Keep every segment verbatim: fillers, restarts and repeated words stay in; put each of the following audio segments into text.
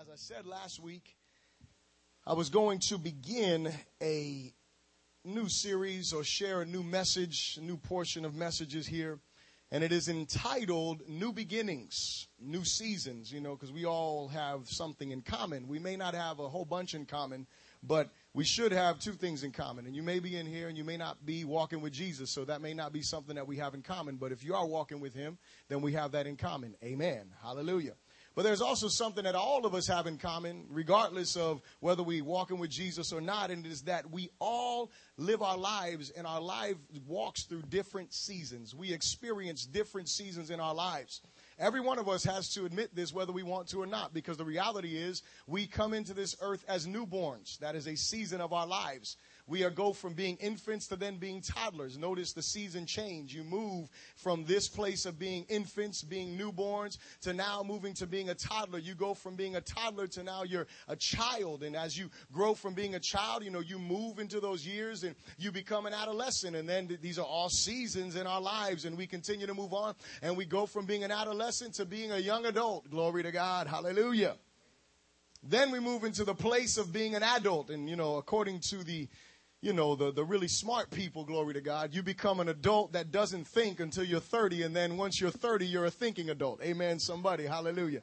As I said last week, I was going to begin a new series or share a new message, a new portion of messages here, and it is entitled New Beginnings, New Seasons, you know, because we all have something in common. We may not have a whole bunch in common, but we should have two things in common. And you may be in here and you may not be walking with Jesus, so that may not be something that we have in common. But if you are walking with him, then we have that in common. Amen. Hallelujah. But there's also something that all of us have in common, regardless of whether we're walking with Jesus or not, and it is that we all live our lives, and our life walks through different seasons. We experience different seasons in our lives. Every one of us has to admit this, whether we want to or not, because the reality is we come into this earth as newborns. That is a season of our lives. We are go from being infants to then being toddlers. Notice the season change. You move from this place of being infants, being newborns, to now moving to being a toddler. You go from being a toddler to now you're a child. And as you grow from being a child, you know, you move into those years and you become an adolescent. And then th- these are all seasons in our lives. And we continue to move on. And we go from being an adolescent to being a young adult. Glory to God. Hallelujah. Then we move into the place of being an adult. And, you know, according to the You know, the, the really smart people, glory to God, you become an adult that doesn't think until you're thirty. And then once you're thirty, you're a thinking adult. Amen, somebody. Hallelujah.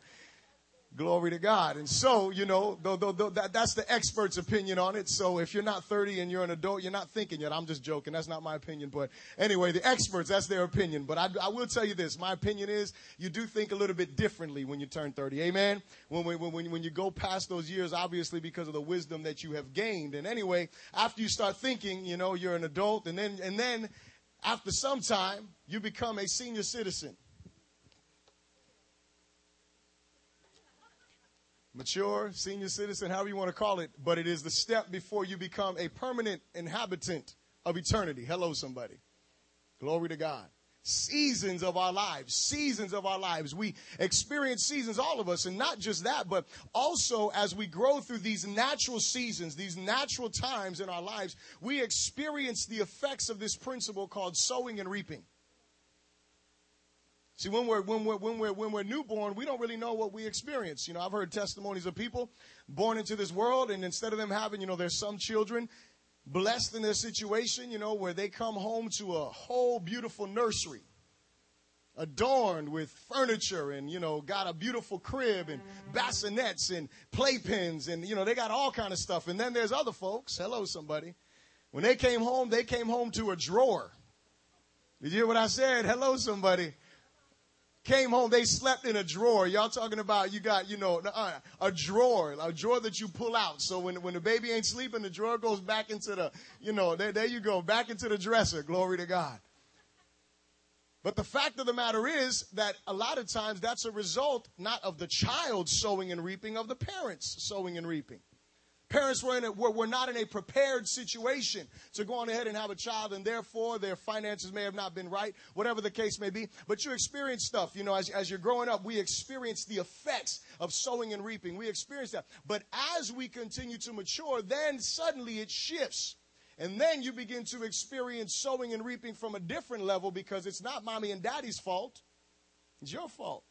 Glory to God. And so, you know, though, though, though, that, that's the expert's opinion on it. So if you're not thirty and you're an adult, you're not thinking yet. I'm just joking. That's not my opinion. But anyway, the experts, that's their opinion. But I, I will tell you this. My opinion is you do think a little bit differently when you turn thirty. Amen. When, when, when, when you go past those years, obviously, because of the wisdom that you have gained. And anyway, after you start thinking, you know, you're an adult. And then, and then after some time, you become a senior citizen. Mature, senior citizen, however you want to call it, but it is the step before you become a permanent inhabitant of eternity. Hello, somebody. Glory to God. Seasons of our lives, seasons of our lives. We experience seasons, all of us, and not just that, but also as we grow through these natural seasons, these natural times in our lives, we experience the effects of this principle called sowing and reaping. See, when we're, when we're, when we're, when we're newborn, we don't really know what we experience. You know, I've heard testimonies of people born into this world, and instead of them having, you know, there's some children blessed in their situation, you know, where they come home to a whole beautiful nursery adorned with furniture and, you know, got a beautiful crib and bassinets and playpens and, you know, they got all kind of stuff. And then there's other folks. Hello, somebody. When they came home, they came home to a drawer. Did you hear what I said? Hello, somebody. Came home, they slept in a drawer. Y'all talking about you got, you know, uh, a drawer, a drawer that you pull out. So when, when the baby ain't sleeping, the drawer goes back into the, you know, there, there you go, back into the dresser. Glory to God. But the fact of the matter is that a lot of times that's a result not of the child sowing and reaping, of the parents sowing and reaping. Parents were, in a, were, were not in a prepared situation to go on ahead and have a child, and therefore their finances may have not been right, whatever the case may be. But you experience stuff. You know, as, as you're growing up, we experience the effects of sowing and reaping. We experience that. But as we continue to mature, then suddenly it shifts. And then you begin to experience sowing and reaping from a different level, because it's not mommy and daddy's fault. It's your fault.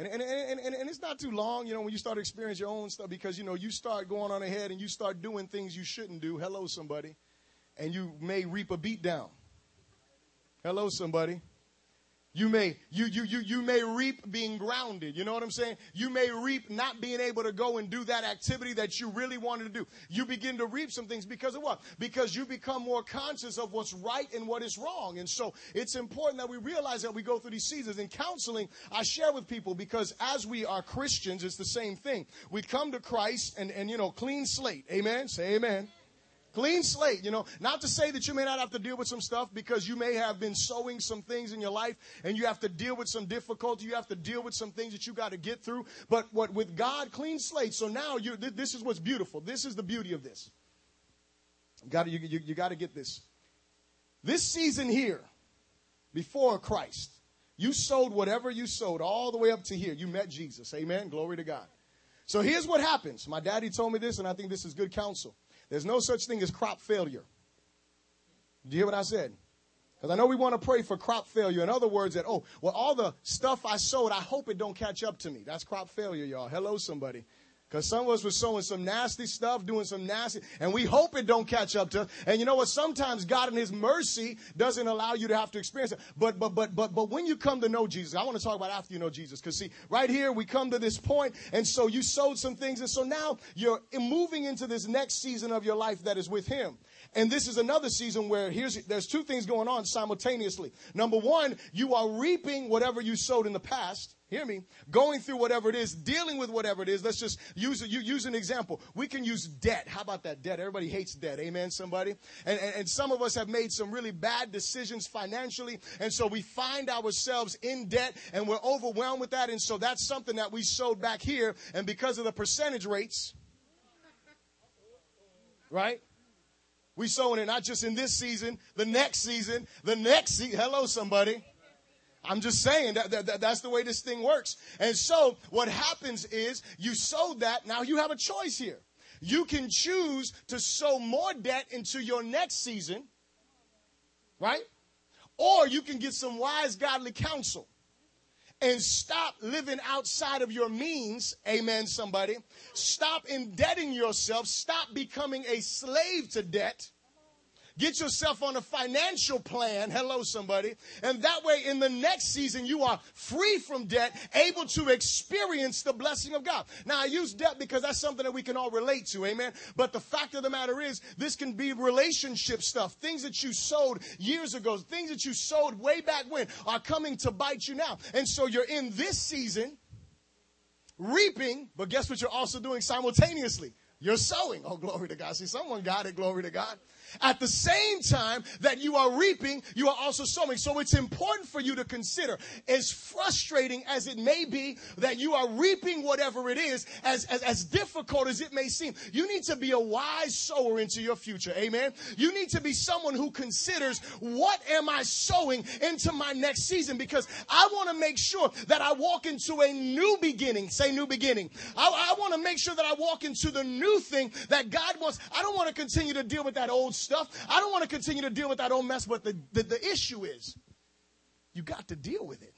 And, and and and it's not too long, you know, when you start experiencing your own stuff, because, you know, you start going on ahead and you start doing things you shouldn't do. Hello, somebody. And you may reap a beat down. Hello, somebody. You may you you you you may reap being grounded. You know what I'm saying? You may reap not being able to go and do that activity that you really wanted to do. You begin to reap some things because of what? Because you become more conscious of what's right and what is wrong. And so it's important that we realize that we go through these seasons. In counseling, I share with people, because as we are Christians, it's the same thing. We come to Christ and, and you know, clean slate. Amen? Say amen. Clean slate, you know, not to say that you may not have to deal with some stuff, because you may have been sowing some things in your life and you have to deal with some difficulty. You have to deal with some things that you got to get through. But what with God, clean slate. So now you th- this is what's beautiful. This is the beauty of this. You got you, you, you got to get this. This season here before Christ, you sowed whatever you sowed all the way up to here. You met Jesus. Amen. Glory to God. So here's what happens. My daddy told me this, and I think this is good counsel. There's no such thing as crop failure. Do you hear what I said? Because I know we want to pray for crop failure. In other words, that, oh, well, all the stuff I sowed, I hope it don't catch up to me. That's crop failure, y'all. Hello, somebody. Because some of us were sowing some nasty stuff, doing some nasty, and we hope it don't catch up to us. And you know what? Sometimes God in his mercy doesn't allow you to have to experience it. But, but, but, but, but when you come to know Jesus, I want to talk about after you know Jesus. Because see, right here, we come to this point, and so you sowed some things. And so now you're moving into this next season of your life that is with him. And this is another season where here's, there's two things going on simultaneously. Number one, you are reaping whatever you sowed in the past. Hear me. Going through whatever it is, dealing with whatever it is. Let's just use you use an example. We can use debt. How about that debt? Everybody hates debt. Amen, somebody. And, and and some of us have made some really bad decisions financially, and so we find ourselves in debt, and we're overwhelmed with that. And so that's something that we sowed back here, and because of the percentage rates, right? We sowing it not just in this season, the next season, the next season. Hello, somebody. I'm just saying that, that that's the way this thing works. And so what happens is you sow that. Now you have a choice here. You can choose to sow more debt into your next season, right? Or you can get some wise, godly counsel and stop living outside of your means. Amen, somebody. Stop indebting yourself. Stop becoming a slave to debt. Get yourself on a financial plan. Hello, somebody. And that way, in the next season, you are free from debt, able to experience the blessing of God. Now, I use debt because that's something that we can all relate to. Amen. But the fact of the matter is, this can be relationship stuff. Things that you sowed years ago, things that you sowed way back when are coming to bite you now. And so you're in this season reaping, but guess what you're also doing simultaneously? You're sowing. Oh, glory to God. See, someone got it. Glory to God. At the same time that you are reaping, you are also sowing. So it's important for you to consider, as frustrating as it may be, that you are reaping whatever it is, as, as, as difficult as it may seem. You need to be a wise sower into your future. Amen. You need to be someone who considers, what am I sowing into my next season? Because I want to make sure that I walk into a new beginning. Say new beginning. I, I want to make sure that I walk into the new thing that God wants. I don't want to continue to deal with that old stuff. I don't want to continue to deal with that old mess. But the, the, the issue is, you got to deal with it.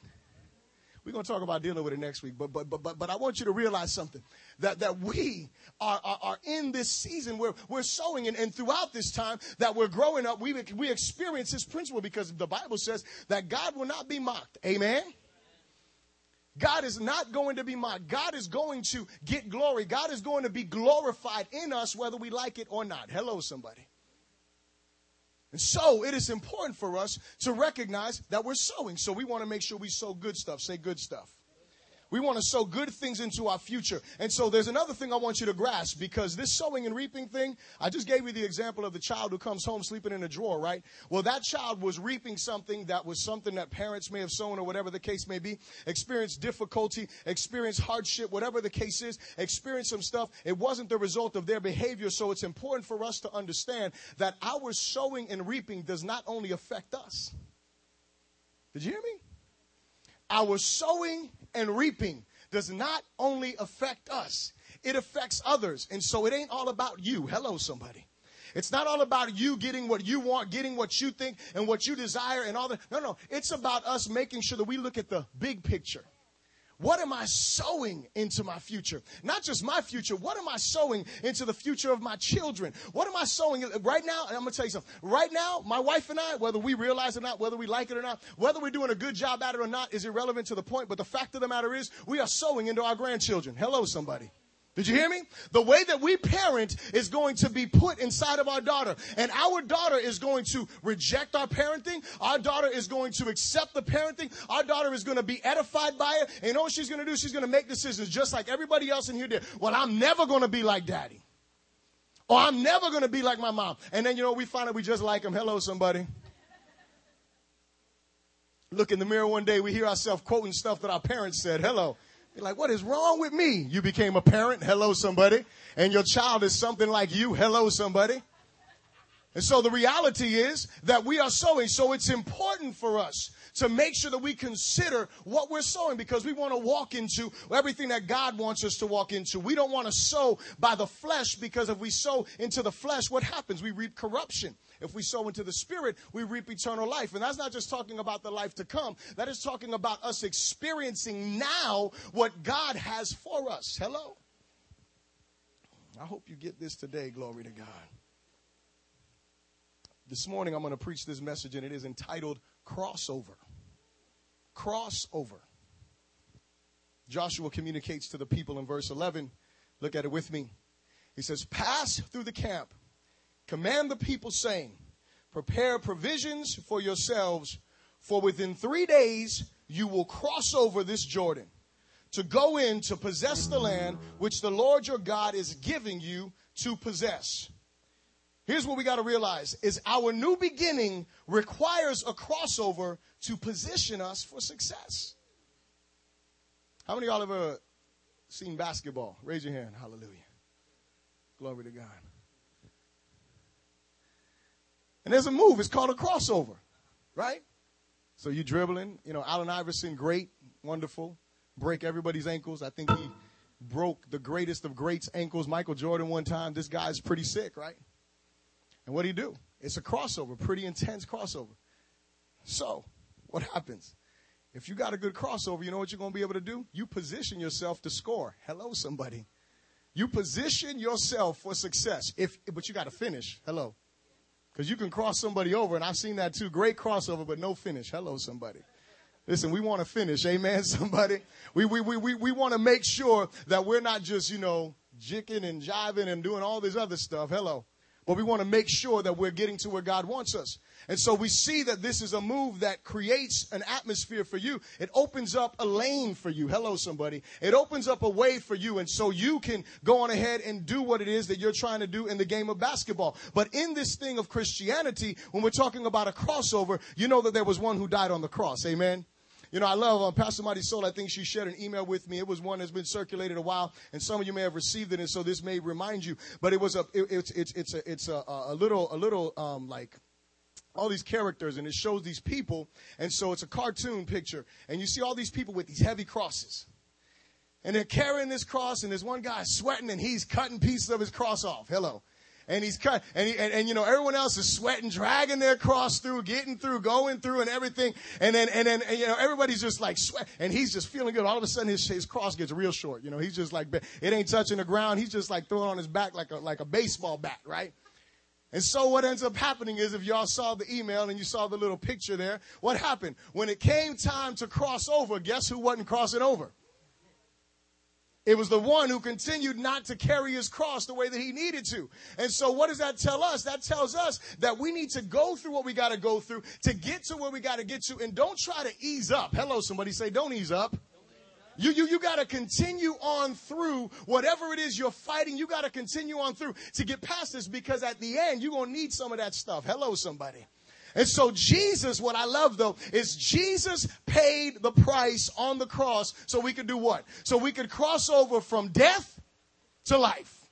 We're going to talk about dealing with it next week. But but but but, but I want you to realize something, that, that we are, are, are in this season where we're sowing. And, and throughout this time that we're growing up, we, we experience this principle, because the Bible says that God will not be mocked. Amen. God is not going to be mocked. God is going to get glory. God is going to be glorified in us, whether we like it or not. Hello, somebody. And so it is important for us to recognize that we're sowing. So we want to make sure we sow good stuff. Say good stuff. We want to sow good things into our future. And so there's another thing I want you to grasp, because this sowing and reaping thing, I just gave you the example of the child who comes home sleeping in a drawer, right? Well, that child was reaping something that was something that parents may have sown, or whatever the case may be, experienced difficulty, experienced hardship, whatever the case is, experienced some stuff. It wasn't the result of their behavior. So it's important for us to understand that our sowing and reaping does not only affect us. Did you hear me? Our sowing and reaping does not only affect us, it affects others. And so it ain't all about you. Hello, somebody. It's not all about you getting what you want, getting what you think and what you desire and all that. No, no. It's about us making sure that we look at the big picture. What am I sowing into my future? Not just my future. What am I sowing into the future of my children? What am I sowing right now? And I'm going to tell you something. Right now, my wife and I, whether we realize it or not, whether we like it or not, whether we're doing a good job at it or not is irrelevant to the point. But the fact of the matter is, we are sowing into our grandchildren. Hello, somebody. Did you hear me? The way that we parent is going to be put inside of our daughter. And our daughter is going to reject our parenting. Our daughter is going to accept the parenting. Our daughter is going to be edified by it. And you know what she's going to do? She's going to make decisions just like everybody else in here did. Well, I'm never going to be like daddy. Or I'm never going to be like my mom. And then, you know, we find out we just like him. Hello, somebody. Look in the mirror one day. We hear ourselves quoting stuff that our parents said. Hello. You're like, what is wrong with me? You became a parent. Hello, somebody. And your child is something like you. Hello, somebody. And so the reality is that we are sowing. So it's important for us to make sure that we consider what we're sowing, because we want to walk into everything that God wants us to walk into. We don't want to sow by the flesh, because if we sow into the flesh, what happens? We reap corruption. If we sow into the Spirit, we reap eternal life. And that's not just talking about the life to come. That is talking about us experiencing now what God has for us. Hello? I hope you get this today. Glory to God. This morning, I'm going to preach this message, and it is entitled Crossover. Crossover. Joshua communicates to the people in verse eleven. Look at it with me. He says, pass through the camp. Command the people, saying, prepare provisions for yourselves, for within three days you will cross over this Jordan to go in to possess the land which the Lord your God is giving you to possess. Here's what we got to realize is our new beginning requires a crossover to position us for success. How many of y'all ever seen basketball? Raise your hand. Hallelujah. Glory to God. And there's a move. It's called a crossover, right? So you're dribbling. You know, Allen Iverson, great, wonderful, break everybody's ankles. I think he broke the greatest of greats' ankles, Michael Jordan, one time. This guy's pretty sick, right? And what do you do? It's a crossover, pretty intense crossover. So what happens? If you got a good crossover, you know what you're going to be able to do? You position yourself to score. Hello, somebody. You position yourself for success. If, but you got to finish. Hello. Because you can cross somebody over, and I've seen that too. Great crossover, but no finish. Hello, somebody. Listen, we want to finish. Amen, somebody. We, we, we, we, we want to make sure that we're not just, you know, jicking and jiving and doing all this other stuff. Hello. But we want to make sure that we're getting to where God wants us. And so we see that this is a move that creates an atmosphere for you. It opens up a lane for you. Hello, somebody. It opens up a way for you. And so you can go on ahead and do what it is that you're trying to do in the game of basketball. But in this thing of Christianity, when we're talking about a crossover, you know that there was one who died on the cross. Amen. You know, I love um, Pastor Marty Sol. I think she shared an email with me. It was one that's been circulated a while, and some of you may have received it, and so this may remind you. But it was a, it, it's, it's, it's a, it's a, a little, a little, um, like. all these characters, and it shows these people, and so it's a cartoon picture, and you see all these people with these heavy crosses, and they're carrying this cross, and there's one guy sweating, and he's cutting pieces of his cross off. Hello. And he's cut, and, he, and and you know, everyone else is sweating, dragging their cross through, getting through, going through, and everything. And then and then and, you know, everybody's just like sweat, and he's just feeling good. All of a sudden, his his cross gets real short. You know, he's just like, it ain't touching the ground. He's just like throwing on his back like a like a baseball bat, right? And so what ends up happening is, if y'all saw the email and you saw the little picture there, what happened? When it came time to cross over, guess who wasn't crossing over? It was the one who continued not to carry his cross the way that he needed to. And so what does that tell us? That tells us that we need to go through what we got to go through to get to where we got to get to. And don't try to ease up. Hello, somebody. Say, don't ease up. You, you, you got to continue on through whatever it is you're fighting. You got to continue on through to get past this, because at the end, you're going to need some of that stuff. Hello, somebody. And so Jesus, what I love, though, is Jesus paid the price on the cross so we could do what? So we could cross over from death to life.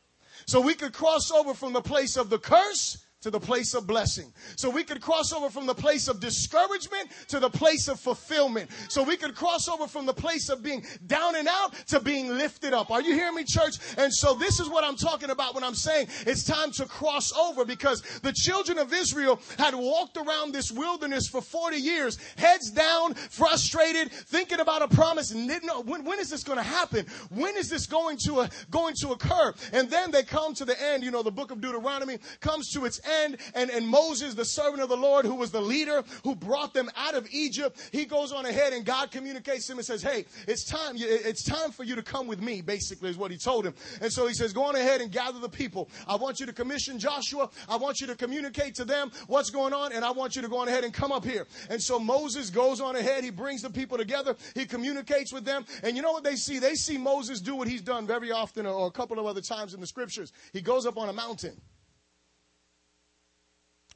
So we could cross over from the place of the curse to the place of blessing. So we could cross over from the place of discouragement to the place of fulfillment. So we could cross over from the place of being down and out to being lifted up. Are you hearing me, church? And so this is what I'm talking about when I'm saying it's time to cross over, because the children of Israel had walked around this wilderness for forty years, heads down, frustrated, thinking about a promise, and didn't know when, when is this going to happen? When is this going to, uh, going to occur? And then they come to the end. You know, the book of Deuteronomy comes to its end. And, and, and Moses, the servant of the Lord, who was the leader, who brought them out of Egypt, he goes on ahead, and God communicates to him and says, hey, it's time, it's time for you to come with me, basically, is what he told him. And so he says, go on ahead and gather the people. I want you to commission Joshua. I want you to communicate to them what's going on, and I want you to go on ahead and come up here. And so Moses goes on ahead. He brings the people together. He communicates with them. And you know what they see? They see Moses do what he's done very often, or a couple of other times in the scriptures. He goes up on a mountain.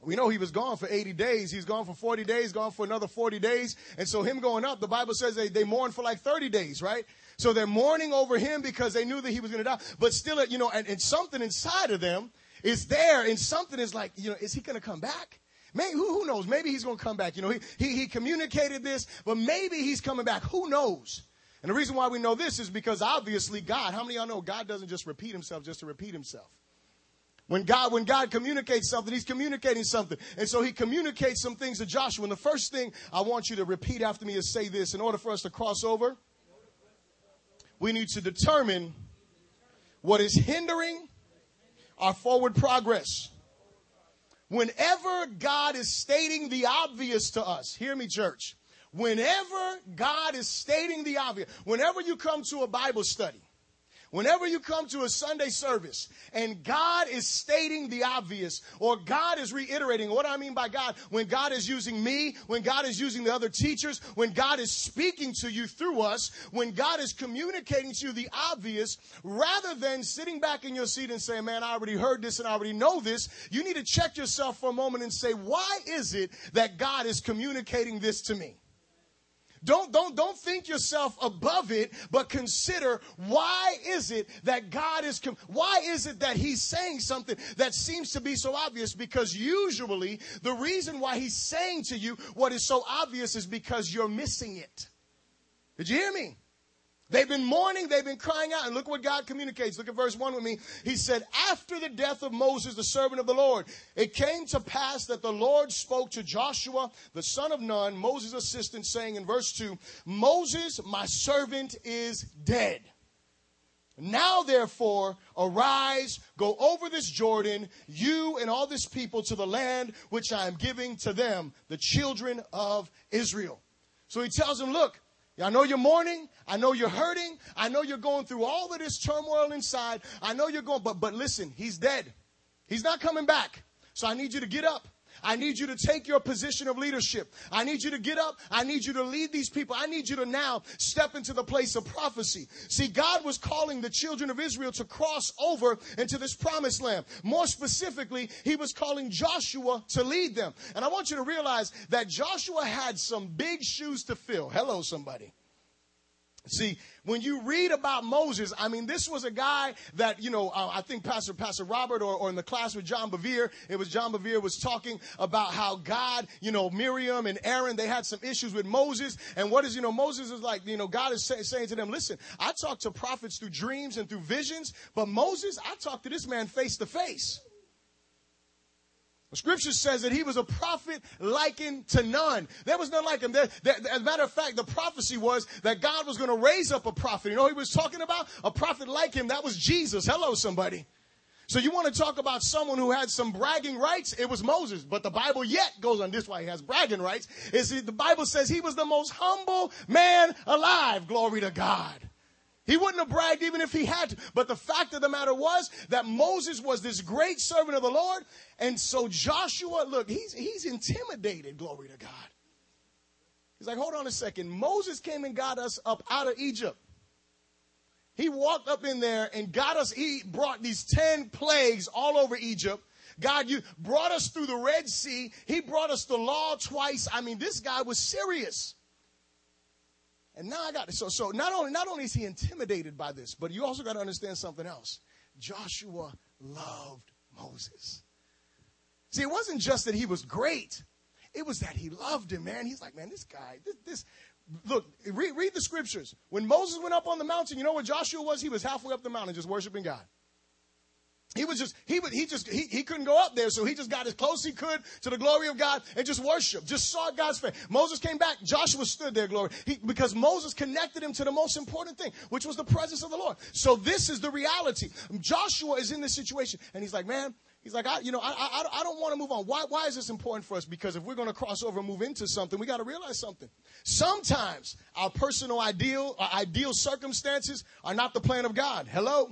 We know he was gone for eighty days. He's gone for forty days, gone for another forty days. And so him going up, the Bible says they, they mourned for like thirty days, right? So they're mourning over him because they knew that he was going to die. But still, you know, and, and something inside of them is there, and something is like, you know, is he going to come back? Maybe, who, who knows? Maybe he's going to come back. You know, he, he, he communicated this, but maybe he's coming back. Who knows? And the reason why we know this is because obviously God, how many of y'all know God doesn't just repeat himself just to repeat himself? When God, when God communicates something, he's communicating something. And so he communicates some things to Joshua. And the first thing I want you to repeat after me is say this. In order for us to cross over, we need to determine what is hindering our forward progress. Whenever God is stating the obvious to us, hear me, church. Whenever God is stating the obvious, whenever you come to a Bible study, whenever you come to a Sunday service and God is stating the obvious, or God is reiterating, what I mean by God, when God is using me, when God is using the other teachers, when God is speaking to you through us, when God is communicating to you the obvious, rather than sitting back in your seat and saying, man, I already heard this and I already know this, you need to check yourself for a moment and say, why is it that God is communicating this to me? Don't, don't, don't think yourself above it, but consider why is it that God is, com- why is it that he's saying something that seems to be so obvious? Because usually the reason why he's saying to you what is so obvious is because you're missing it. Did you hear me? They've been mourning, they've been crying out, and look what God communicates. Look at verse one with me. He said, after the death of Moses, the servant of the Lord, it came to pass that the Lord spoke to Joshua, the son of Nun, Moses' assistant, saying in verse two, Moses, my servant, is dead. Now, therefore, arise, go over this Jordan, you and all this people, to the land which I am giving to them, the children of Israel. So he tells them, look, I know you're mourning. I know you're hurting. I know you're going through all of this turmoil inside. I know you're going, but, but listen, he's dead. He's not coming back. So I need you to get up. I need you to take your position of leadership. I need you to get up. I need you to lead these people. I need you to now step into the place of prophecy. See, God was calling the children of Israel to cross over into this promised land. More specifically, he was calling Joshua to lead them. And I want you to realize that Joshua had some big shoes to fill. Hello, somebody. See, when you read about Moses, I mean, this was a guy that, you know, uh, I think Pastor Pastor Robert or, or in the class with John Bevere, it was John Bevere was talking about how God, you know, Miriam and Aaron, they had some issues with Moses. And what is, you know, Moses is like, you know, God is say, saying to them, listen, I talk to prophets through dreams and through visions, but Moses, I talk to this man face to face. Scripture says that he was a prophet likened to none. There was none like him. There, there, as a matter of fact, the prophecy was that God was going to raise up a prophet. You know what he was talking about? A prophet like him. That was Jesus. Hello, somebody. So you want to talk about someone who had some bragging rights? It was Moses. But the Bible yet goes on this way. He has bragging rights. Is the Bible says he was the most humble man alive. Glory to God. He wouldn't have bragged even if he had to. But the fact of the matter was that Moses was this great servant of the Lord. And so Joshua, look, he's, he's intimidated, glory to God. He's like, hold on a second. Moses came and got us up out of Egypt. He walked up in there and got us, he brought these ten plagues all over Egypt. God, you brought us through the Red Sea. He brought us the law twice. I mean, this guy was serious. And now I got it. So, so not only, not only is he intimidated by this, but you also got to understand something else. Joshua loved Moses. See, it wasn't just that he was great. It was that he loved him, man. He's like, man, this guy, this, this. Look, read, read the scriptures. When Moses went up on the mountain, you know what Joshua was? He was halfway up the mountain just worshiping God. He was just, he would, he just, he, he couldn't go up there. So he just got as close he could to the glory of God and just worshiped, just saw God's face. Moses came back. Joshua stood there, glory, he, because Moses connected him to the most important thing, which was the presence of the Lord. So this is the reality. Joshua is in this situation and he's like, man, he's like, I, you know, I, I, I don't want to move on. Why, why is this important for us? Because if we're going to cross over and move into something, we got to realize something. Sometimes our personal ideal, our ideal circumstances are not the plan of God. Hello.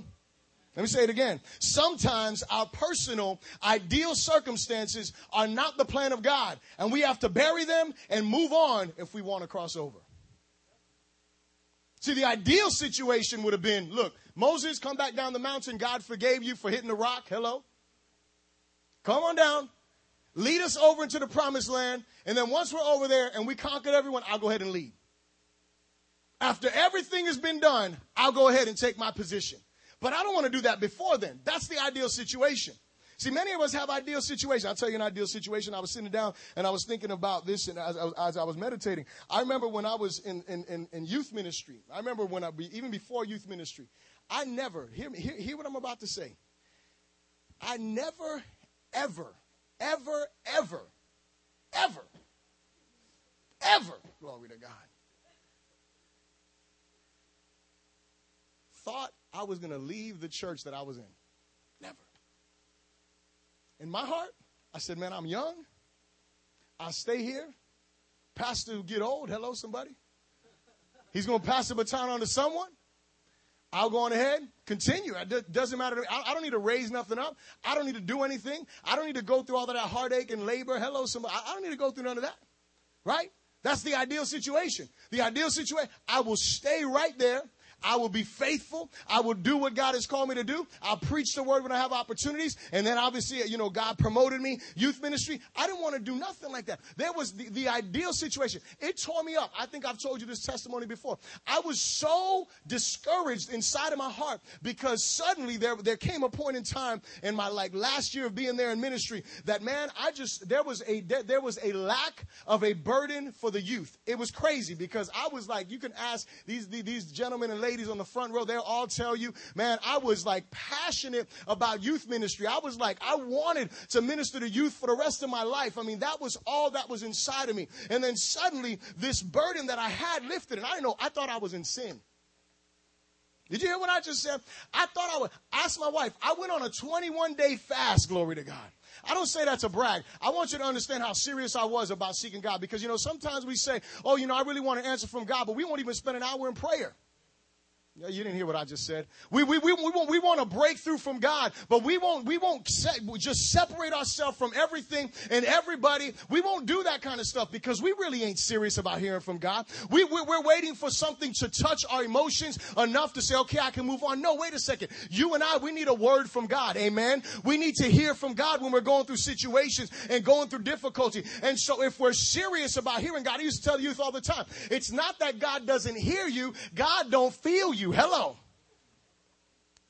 Let me say it again. Sometimes our personal, ideal circumstances are not the plan of God, and we have to bury them and move on if we want to cross over. See, the ideal situation would have been, look, Moses, come back down the mountain. God forgave you for hitting the rock. Hello. Come on down. Lead us over into the promised land, and then once we're over there and we conquered everyone, I'll go ahead and lead. After everything has been done, I'll go ahead and take my position. But I don't want to do that before then. That's the ideal situation. See, many of us have ideal situations. I'll tell you an ideal situation. I was sitting down and I was thinking about this, and as, as I was meditating, I remember when I was in, in, in, in youth ministry, I remember when I, even before youth ministry, I never, hear, me, hear, hear what I'm about to say. I never, ever, ever, ever, ever, ever, glory to God, thought I was going to leave the church that I was in. Never. In my heart, I said, man, I'm young. I'll stay here. Pastor will get old. Hello, somebody. He's going to pass the baton on to someone. I'll go on ahead, continue. It doesn't matter to me. I don't need to raise nothing up. I don't need to do anything. I don't need to go through all of that heartache and labor. Hello, somebody. I don't need to go through none of that, right? That's the ideal situation. The ideal situation, I will stay right there. I will be faithful. I will do what God has called me to do. I'll preach the word when I have opportunities. And then obviously, you know, God promoted me, youth ministry. I didn't want to do nothing like that. There was the, the ideal situation. It tore me up. I think I've told you this testimony before. I was so discouraged inside of my heart because suddenly there, there came a point in time in my like last year of being there in ministry that, man, I just, there was a, there, there was a lack of a burden for the youth. It was crazy because I was like, you can ask these, these, these gentlemen and ladies. Ladies on the front row, they'll all tell you, man, I was like passionate about youth ministry. I was like, I wanted to minister to youth for the rest of my life. I mean, that was all that was inside of me. And then suddenly this burden that I had lifted, and I didn't know, I thought I was in sin. Did you hear what I just said? I thought I would ask my wife. I went on a twenty-one day fast, glory to God. I don't say that to brag. I want you to understand how serious I was about seeking God because, you know, sometimes we say, oh, you know, I really want an answer from God, but we won't even spend an hour in prayer. You didn't hear what I just said. We we we we want, we want a breakthrough from God, but we won't we won't se- we just separate ourselves from everything and everybody. We won't do that kind of stuff because we really ain't serious about hearing from God. We, we we're waiting for something to touch our emotions enough to say, okay, I can move on. No, wait a second. You and I, we need a word from God. Amen. We need to hear from God when we're going through situations and going through difficulty. And so, if we're serious about hearing God, I used to tell the youth all the time, it's not that God doesn't hear you. God don't feel you. You. Hello.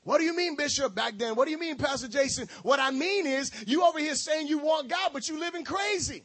What do you mean, Bishop, back then? What do you mean, Pastor Jason? What I mean is you over here saying you want God, but you living crazy.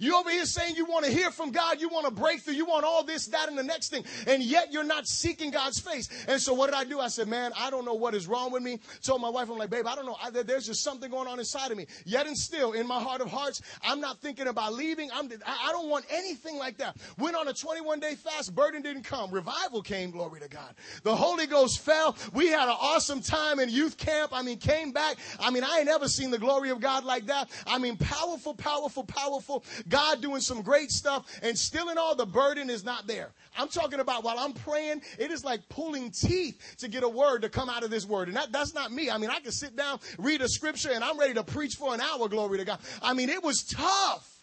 You over here saying you want to hear from God, you want a breakthrough, you want all this, that, and the next thing, and yet you're not seeking God's face. And so what did I do? I said, man, I don't know what is wrong with me. Told my wife, I'm like, babe, I don't know. I, there's just something going on inside of me. Yet and still, in my heart of hearts, I'm not thinking about leaving. I'm, I don't want anything like that. Went on a twenty-one day fast. Burden didn't come. Revival came, glory to God. The Holy Ghost fell. We had an awesome time in youth camp. I mean, came back. I mean, I ain't ever seen the glory of God like that. I mean, powerful, powerful, powerful. God doing some great stuff, and still in all, the burden is not there. I'm talking about while I'm praying, it is like pulling teeth to get a word to come out of this word. And that, that's not me. I mean, I can sit down, read a scripture, and I'm ready to preach for an hour, glory to God. I mean, it was tough.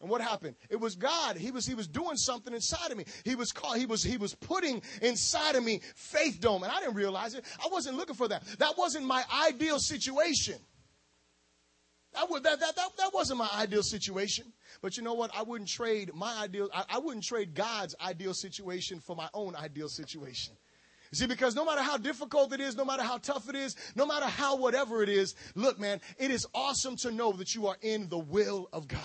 And what happened? It was God. He was, he was doing something inside of me. He was called, he was, he was putting inside of me faith dome. And I didn't realize it. I wasn't looking for that. That wasn't my ideal situation. I would, that, that, that, that wasn't my ideal situation. But you know what? I wouldn't trade my ideal, I, I wouldn't trade God's ideal situation for my own ideal situation. You see, because no matter how difficult it is, no matter how tough it is, no matter how whatever it is, look, man, it is awesome to know that you are in the will of God,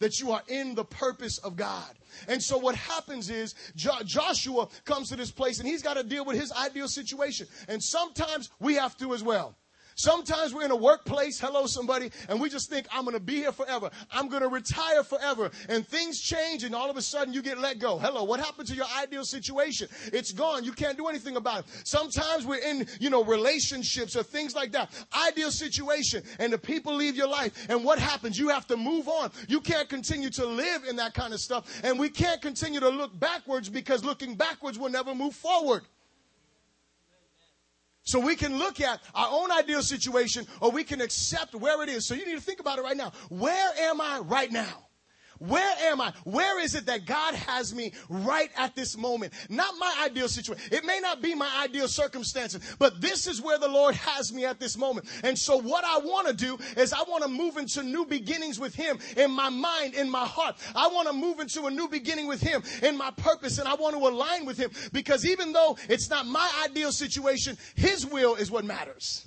that you are in the purpose of God. And so what happens is Jo- Joshua comes to this place and he's got to deal with his ideal situation. And sometimes we have to as well. Sometimes we're in a workplace, hello somebody, and we just think I'm going to be here forever. I'm going to retire forever. And things change and all of a sudden you get let go. Hello, what happened to your ideal situation? It's gone. You can't do anything about it. Sometimes we're in, you know, relationships or things like that. Ideal situation and the people leave your life. And what happens? You have to move on. You can't continue to live in that kind of stuff. And we can't continue to look backwards because looking backwards will never move forward. So we can look at our own ideal situation or we can accept where it is. So you need to think about it right now. Where am I right now? Where am I? Where is it that God has me right at this moment? Not my ideal situation. It may not be my ideal circumstances, but this is where the Lord has me at this moment. And so what I want to do is I want to move into new beginnings with him in my mind, in my heart. I want to move into a new beginning with him in my purpose, and I want to align with him because even though it's not my ideal situation, his will is what matters.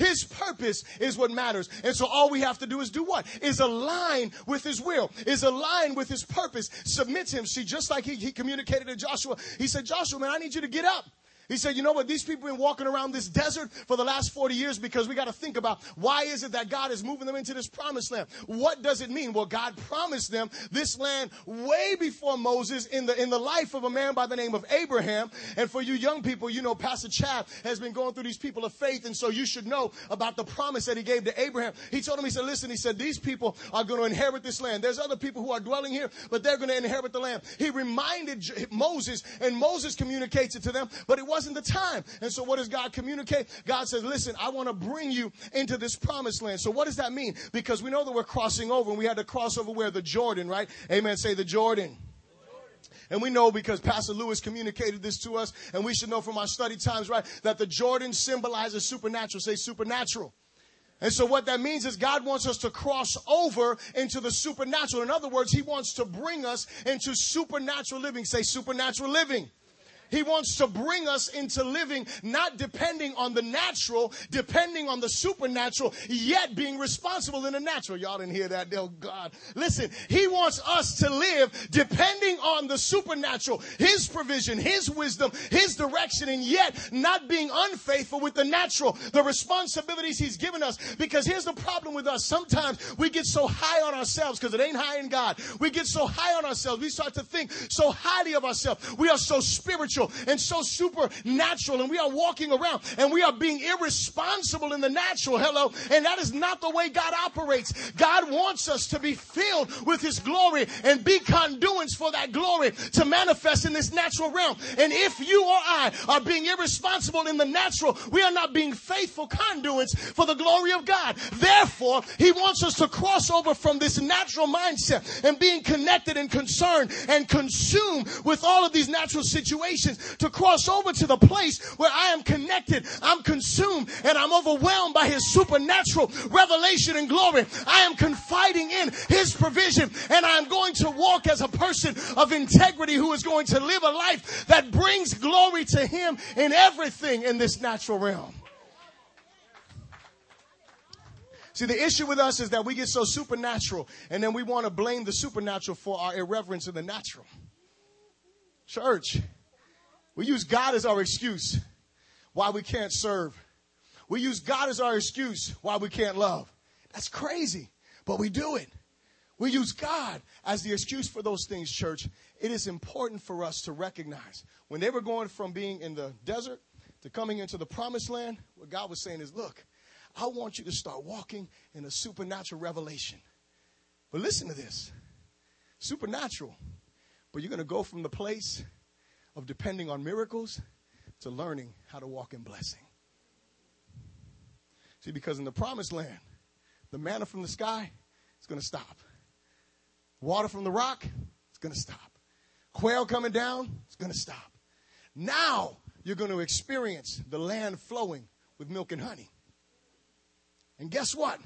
His purpose is what matters. And so all we have to do is do what? Is align with his will, is align with his purpose, submit to him. See, just like he, he communicated to Joshua, he said, Joshua, man, I need you to get up. He said, you know what? These people have been walking around this desert for the last forty years because we got to think about why is it that God is moving them into this promised land? What does it mean? Well, God promised them this land way before Moses in the in the life of a man by the name of Abraham. And for you young people, you know, Pastor Chad has been going through these people of faith. And so you should know about the promise that he gave to Abraham. He told him, he said, listen, he said, these people are going to inherit this land. There's other people who are dwelling here, but they're going to inherit the land. He reminded Moses, and Moses communicates it to them, but it wasn't in the time. And so what does God communicate? God says, listen, I want to bring you into this promised land. So what does that mean? Because we know that we're crossing over, and we had to cross over where? The Jordan, right? Amen. Say the Jordan. And we know, because Pastor Lewis communicated this to us, and we should know from our study times, right, that the Jordan symbolizes supernatural. Say supernatural. And so what that means is God wants us to cross over into the supernatural. In other words, he wants to bring us into supernatural living. Say supernatural living. He wants to bring us into living, not depending on the natural, depending on the supernatural, yet being responsible in the natural. Y'all didn't hear that? Oh, God. Listen, he wants us to live depending on the supernatural, his provision, his wisdom, his direction, and yet not being unfaithful with the natural, the responsibilities he's given us. Because here's the problem with us. Sometimes we get so high on ourselves, because it ain't high in God. We get so high on ourselves. We start to think so highly of ourselves. We are so spiritual and so supernatural, and we are walking around and we are being irresponsible in the natural. Hello. And that is not the way God operates. God wants us to be filled with his glory and be conduits for that glory to manifest in this natural realm. And if you or I are being irresponsible in the natural, we are not being faithful conduits for the glory of God. Therefore, he wants us to cross over from this natural mindset and being connected and concerned and consumed with all of these natural situations, to cross over to the place where I am connected, I'm consumed, and I'm overwhelmed by his supernatural revelation and glory. I am confiding in his provision, and I'm going to walk as a person of integrity who is going to live a life that brings glory to him in everything in this natural realm. See, the issue with us is that we get so supernatural, and then we want to blame the supernatural for our irreverence in the natural. Church. We use God as our excuse why we can't serve. We use God as our excuse why we can't love. That's crazy, but we do it. We use God as the excuse for those things, church. It is important for us to recognize when they were going from being in the desert to coming into the promised land, what God was saying is, look, I want you to start walking in a supernatural revelation. But listen to this. Supernatural. But you're going to go from the place of depending on miracles to learning how to walk in blessing. See, because in the promised land, the manna from the sky is going to stop. Water from the rock is going to stop. Quail coming down is going to stop. Now you're going to experience the land flowing with milk and honey. And guess what?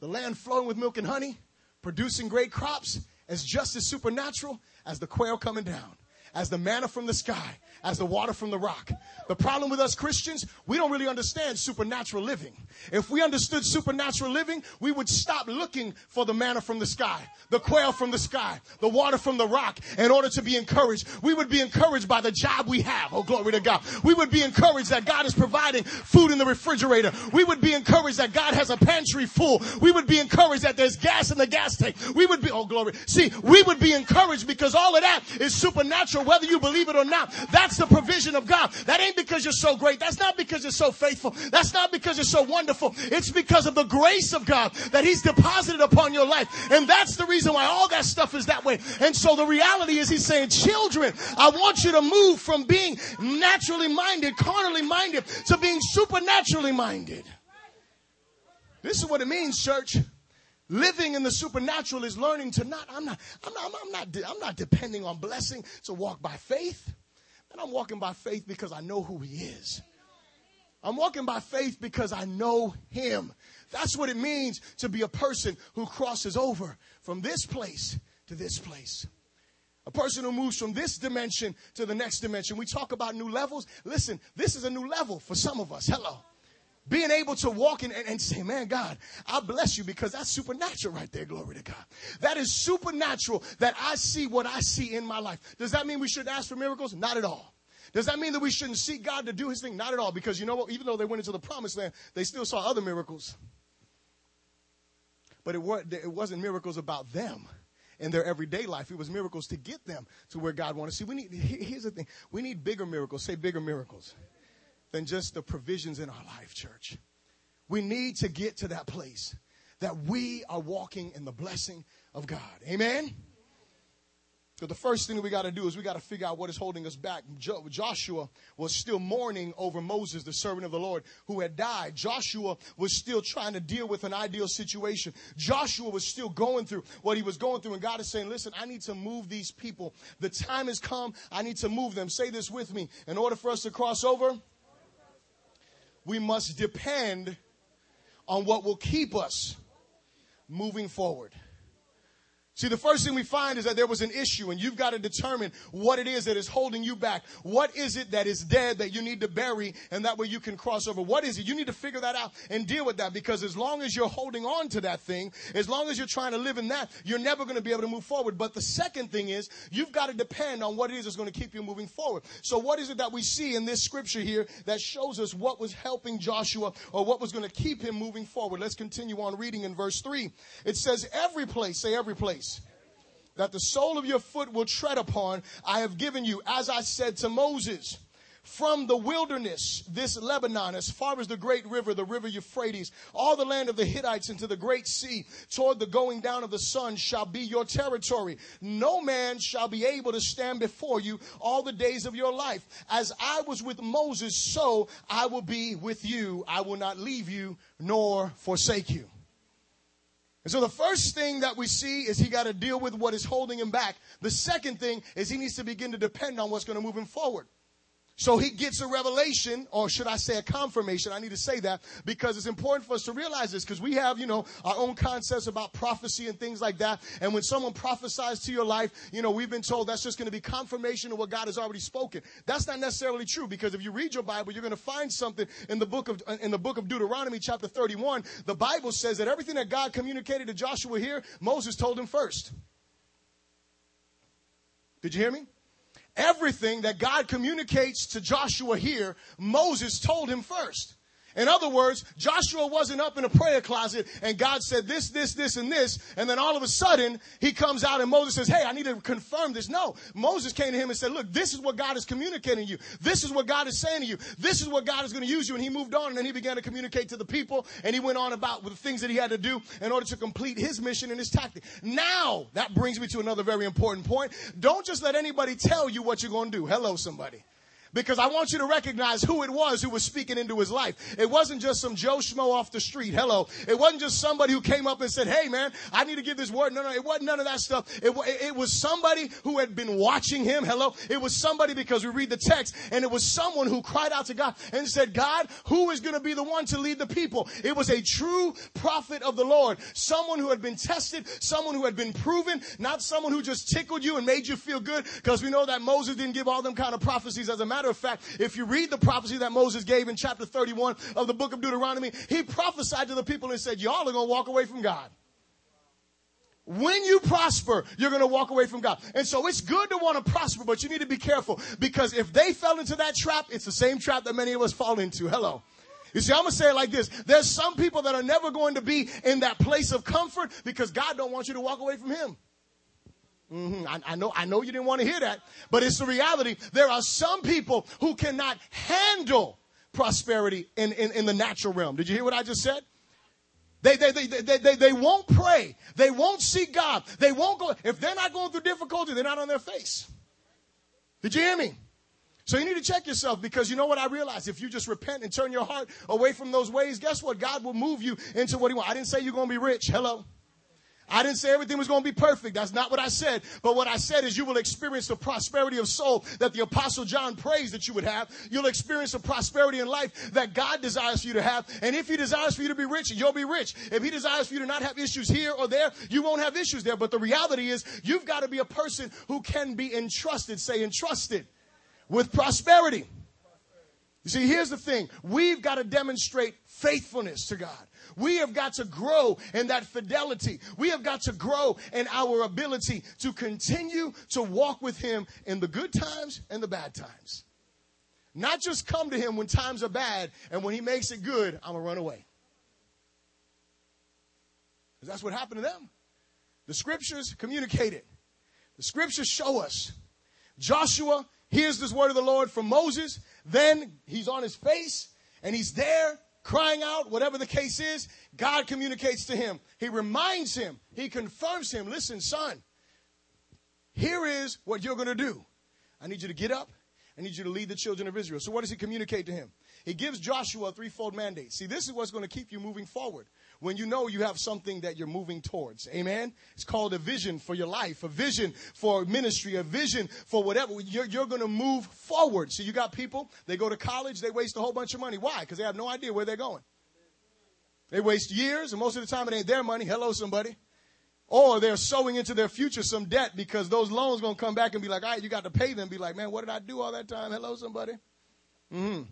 The land flowing with milk and honey, producing great crops, is just as supernatural as the quail coming down, as the manna from the sky, as the water from the rock. The problem with us Christians, we don't really understand supernatural living. If we understood supernatural living, we would stop looking for the manna from the sky, the quail from the sky, the water from the rock in order to be encouraged. We would be encouraged by the job we have. Oh, glory to God. We would be encouraged that God is providing food in the refrigerator. We would be encouraged that God has a pantry full. We would be encouraged that there's gas in the gas tank. We would be, oh, glory. See, we would be encouraged because all of that is supernatural. Whether you believe it or not, that's the provision of God. That ain't because you're so great. That's not because you're so faithful. That's not because you're so wonderful. It's because of the grace of God that he's deposited upon your life. And that's the reason why all that stuff is that way. And so the reality is he's saying, children, I want you to move from being naturally minded, carnally minded, to being supernaturally minded. This is what it means, church. Living in the supernatural is learning to not, I'm not, I'm not, I'm not, I'm not depending on blessing to walk by faith. And I'm walking by faith because I know who he is. I'm walking by faith because I know him. That's what it means to be a person who crosses over from this place to this place. A person who moves from this dimension to the next dimension. We talk about new levels. Listen, this is a new level for some of us. Hello. Being able to walk in and, and say, man, God, I bless you, because that's supernatural right there. Glory to God. That is supernatural, that I see what I see in my life. Does that mean we should ask for miracles? Not at all. Does that mean that we shouldn't seek God to do his thing? Not at all. Because you know what? Even though they went into the promised land, they still saw other miracles. But it, were, it wasn't miracles about them in their everyday life. It was miracles to get them to where God wanted. See, we need, here's the thing. We need bigger miracles. Say bigger miracles than just the provisions in our life, church. We need to get to that place that we are walking in the blessing of God. Amen? So the first thing that we got to do is we got to figure out what is holding us back. Jo- Joshua was still mourning over Moses, the servant of the Lord, who had died. Joshua was still trying to deal with an ideal situation. Joshua was still going through what he was going through. And God is saying, listen, I need to move these people. The time has come. I need to move them. Say this with me. In order for us to cross over, we must depend on what will keep us moving forward. See, the first thing we find is that there was an issue, and you've got to determine what it is that is holding you back. What is it that is dead that you need to bury, and that way you can cross over? What is it? You need to figure that out and deal with that, because as long as you're holding on to that thing, as long as you're trying to live in that, you're never going to be able to move forward. But the second thing is you've got to depend on what it is that's going to keep you moving forward. So what is it that we see in this scripture here that shows us what was helping Joshua, or what was going to keep him moving forward? Let's continue on reading in verse three. It says, every place, say every place, that the sole of your foot will tread upon, I have given you, as I said to Moses. From the wilderness, this Lebanon, as far as the great river, the river Euphrates, all the land of the Hittites into the great sea, toward the going down of the sun, shall be your territory. No man shall be able to stand before you all the days of your life. As I was with Moses, so I will be with you. I will not leave you nor forsake you. And so the first thing that we see is he got to deal with what is holding him back. The second thing is he needs to begin to depend on what's going to move him forward. So he gets a revelation, or should I say a confirmation? I need to say that because it's important for us to realize this, because we have, you know, our own concepts about prophecy and things like that. And when someone prophesies to your life, you know, we've been told that's just going to be confirmation of what God has already spoken. That's not necessarily true, because if you read your Bible, you're going to find something in the book of in the book of Deuteronomy chapter thirty-one. The Bible says that everything that God communicated to Joshua here, Moses told him first. Did you hear me? Everything that God communicates to Joshua here, Moses told him first. In other words, Joshua wasn't up in a prayer closet and God said this, this, this, and this. And then all of a sudden he comes out and Moses says, hey, I need to confirm this. No, Moses came to him and said, look, this is what God is communicating to you. This is what God is saying to you. This is what God is going to use you. And he moved on, and then he began to communicate to the people, and he went on about with the things that he had to do in order to complete his mission and his tactic. Now that brings me to another very important point. Don't just let anybody tell you what you're going to do. Hello, somebody. Because I want you to recognize who it was who was speaking into his life. It wasn't just some Joe Schmo off the street. Hello. It wasn't just somebody who came up and said, hey, man, I need to give this word. No, no, it wasn't none of that stuff. It, it was somebody who had been watching him. Hello. It was somebody, because we read the text, and it was someone who cried out to God and said, God, who is going to be the one to lead the people? It was a true prophet of the Lord, someone who had been tested, someone who had been proven, not someone who just tickled you and made you feel good, because we know that Moses didn't give all them kind of prophecies. As a matter Matter of fact, if you read the prophecy that Moses gave in chapter thirty-one of the book of Deuteronomy, he prophesied to the people and said, y'all are going to walk away from God. When you prosper, you're going to walk away from God. And so it's good to want to prosper, but you need to be careful, because if they fell into that trap, it's the same trap that many of us fall into. Hello. You see, I'm going to say it like this. There's some people that are never going to be in that place of comfort because God don't want you to walk away from him. Mm-hmm. I, I know I know you didn't want to hear that, but it's the reality. There are some people who cannot handle prosperity in, in, in the natural realm. Did you hear what I just said? They they, they they they they won't pray. They won't seek God. They won't go. If they're not going through difficulty, they're not on their face. Did you hear me? So you need to check yourself, because you know what I realized? If you just repent and turn your heart away from those ways, guess what? God will move you into what he wants. I didn't say you're going to be rich. Hello. I didn't say everything was going to be perfect. That's not what I said. But what I said is you will experience the prosperity of soul that the Apostle John prays that you would have. You'll experience the prosperity in life that God desires for you to have. And if he desires for you to be rich, you'll be rich. If he desires for you to not have issues here or there, you won't have issues there. But the reality is you've got to be a person who can be entrusted, say entrusted, with prosperity. You see, here's the thing. We've got to demonstrate faithfulness to God. We have got to grow in that fidelity. We have got to grow in our ability to continue to walk with him in the good times and the bad times. Not just come to him when times are bad, and when he makes it good, I'm going to run away. Because that's what happened to them. The scriptures communicate it. The scriptures show us. Joshua hears this word of the Lord from Moses. Then he's on his face and he's there crying out, whatever the case is. God communicates to him. He reminds him. He confirms him. Listen, son, here is what you're going to do. I need you to get up. I need you to lead the children of Israel. So what does he communicate to him? He gives Joshua a threefold mandate. See, this is what's going to keep you moving forward. When you know you have something that you're moving towards. Amen. It's called a vision for your life, a vision for ministry, a vision for whatever. You're, you're going to move forward. So you got people, they go to college, they waste a whole bunch of money. Why? Because they have no idea where they're going. They waste years, and most of the time it ain't their money. Hello, somebody. Or they're sowing into their future some debt because those loans going to come back and be like, all right, you got to pay them. Be like, man, what did I do all that time? Hello, somebody. Mm-hmm.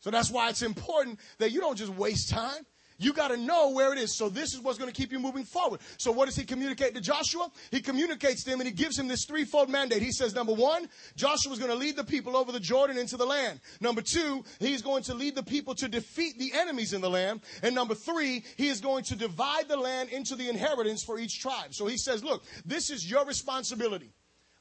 So that's why it's important that you don't just waste time. You got to know where it is. So this is what's going to keep you moving forward. So what does he communicate to Joshua? He communicates to him and he gives him this threefold mandate. He says, number one, Joshua's going to lead the people over the Jordan into the land. Number two, he's going to lead the people to defeat the enemies in the land. And number three, he is going to divide the land into the inheritance for each tribe. So he says, look, this is your responsibility.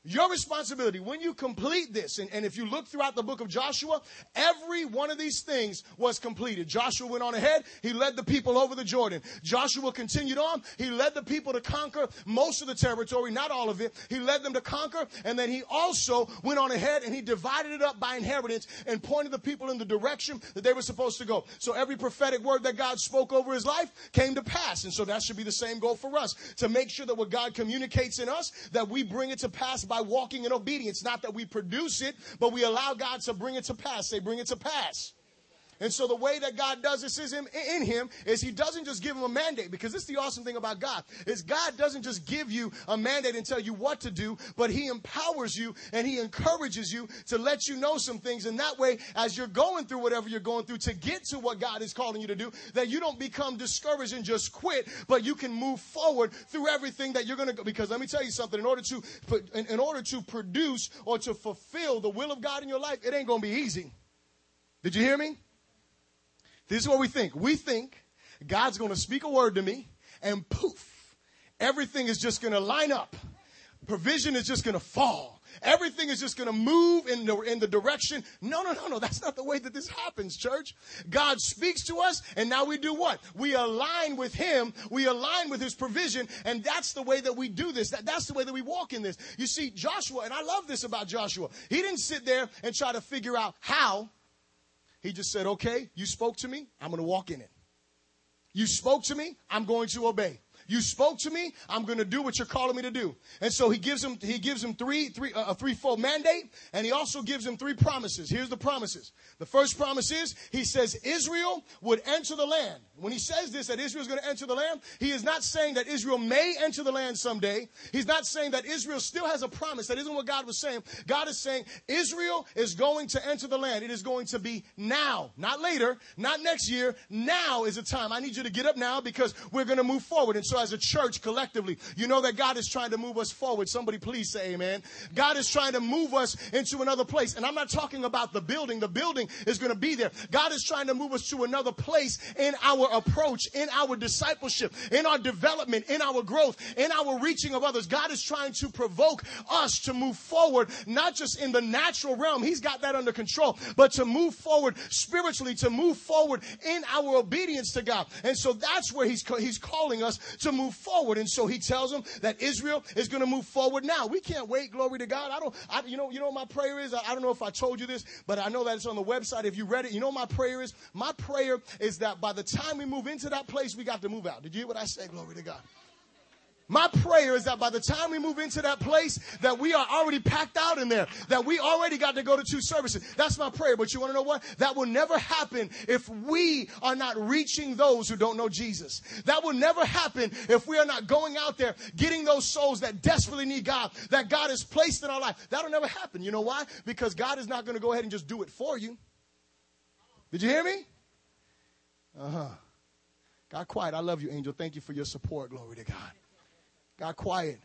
Your responsibility, when you complete this, and, and if you look throughout the book of Joshua, every one of these things was completed. Joshua went on ahead. He led the people over the Jordan. Joshua continued on. He led the people to conquer most of the territory, not all of it. He led them to conquer, and then he also went on ahead, and he divided it up by inheritance and pointed the people in the direction that they were supposed to go. So every prophetic word that God spoke over his life came to pass, and so that should be the same goal for us, to make sure that what God communicates in us, that we bring it to pass by walking in obedience. Not that we produce it, but we allow God to bring it to pass. They bring it to pass. And so the way that God does this is in, in him is he doesn't just give him a mandate, because this is the awesome thing about God is God doesn't just give you a mandate and tell you what to do, but he empowers you and he encourages you to let you know some things. And that way, as you're going through whatever you're going through to get to what God is calling you to do, that you don't become discouraged and just quit, but you can move forward through everything that you're going to go. Because let me tell you something, in order to put, in, in order to produce or to fulfill the will of God in your life, it ain't going to be easy. Did you hear me? This is what we think. We think God's going to speak a word to me and poof, everything is just going to line up. Provision is just going to fall. Everything is just going to move in the, in the direction. No, no, no, no. That's not the way that this happens, church. God speaks to us, and now we do what? We align with him. We align with his provision, and that's the way that we do this. That, that's the way that we walk in this. You see, Joshua, and I love this about Joshua. He didn't sit there and try to figure out how. He just said, okay, you spoke to me, I'm going to walk in it. You spoke to me, I'm going to obey. You spoke to me, I'm going to do what you're calling me to do. And so he gives him, he gives him three, three, uh, a threefold mandate, and he also gives him three promises. Here's the promises. The first promise is, he says Israel would enter the land. When he says this, that Israel is going to enter the land, he is not saying that Israel may enter the land someday. He's not saying that Israel still has a promise. That isn't what God was saying. God is saying Israel is going to enter the land. It is going to be now, not later, not next year. Now is the time. I need you to get up now because we're going to move forward. And so as a church collectively, you know that God is trying to move us forward. Somebody please say amen. God is trying to move us into another place. And I'm not talking about the building. The building is going to be there. God is trying to move us to another place in our approach, in our discipleship, in our development, in our growth, in our reaching of others. God is trying to provoke us to move forward, not just in the natural realm. He's got that under control, but to move forward spiritually, to move forward in our obedience to God. And so that's where he's, he's calling us to move forward. And so he tells them that Israel is going to move forward now. We can't wait. Glory to God. I don't, I, you know, you know what my prayer is? I, I don't know if I told you this, but I know that it's on the website. If you read it, you know what my prayer is? My prayer is that by the time we move into that place, we got to move out. Did you hear what I said? Glory to God. My prayer is that by the time we move into that place, that we are already packed out in there, that we already got to go to two services. That's my prayer. But you want to know what? That will never happen if we are not reaching those who don't know Jesus. That will never happen if we are not going out there, getting those souls that desperately need God, that God has placed in our life. That'll never happen. You know why? Because God is not going to go ahead and just do it for you. Did you hear me? Uh-huh. God, quiet. I love you, Angel. Thank you for your support. Glory to God. Got quiet.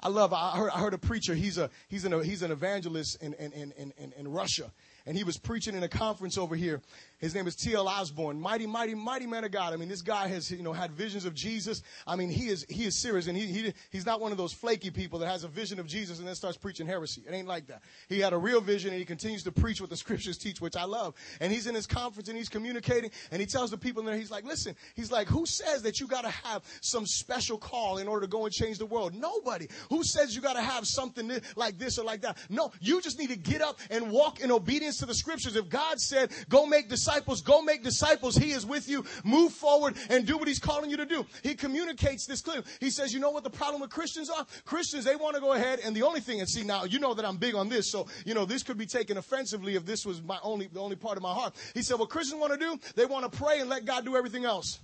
I love, I heard, I heard a preacher, he's a, he's an, he's an evangelist in, in, in, in, in Russia. And he was preaching in a conference over here. His name is T L Osborne. Mighty, mighty, mighty man of God. I mean, this guy has, you know, had visions of Jesus. I mean, he is, he is serious. And he, he, he's not one of those flaky people that has a vision of Jesus and then starts preaching heresy. It ain't like that. He had a real vision and he continues to preach what the scriptures teach, which I love. And he's in his conference and he's communicating and he tells the people in there, he's like, listen, he's like, who says that you got to have some special call in order to go and change the world? Nobody. Who says you got to have something like this or like that? No, you just need to get up and walk in obedience to the scriptures. If God said, go make disciples, go make disciples, he is with you. Move forward and do what he's calling you to do. He communicates this clearly. He says, you know what the problem with Christians are? Christians, they want to go ahead and the only thing, and see now, you know that I'm big on this, so, you know, this could be taken offensively if this was my only, the only part of my heart. He said, what Christians want to do, they want to pray and let God do everything else.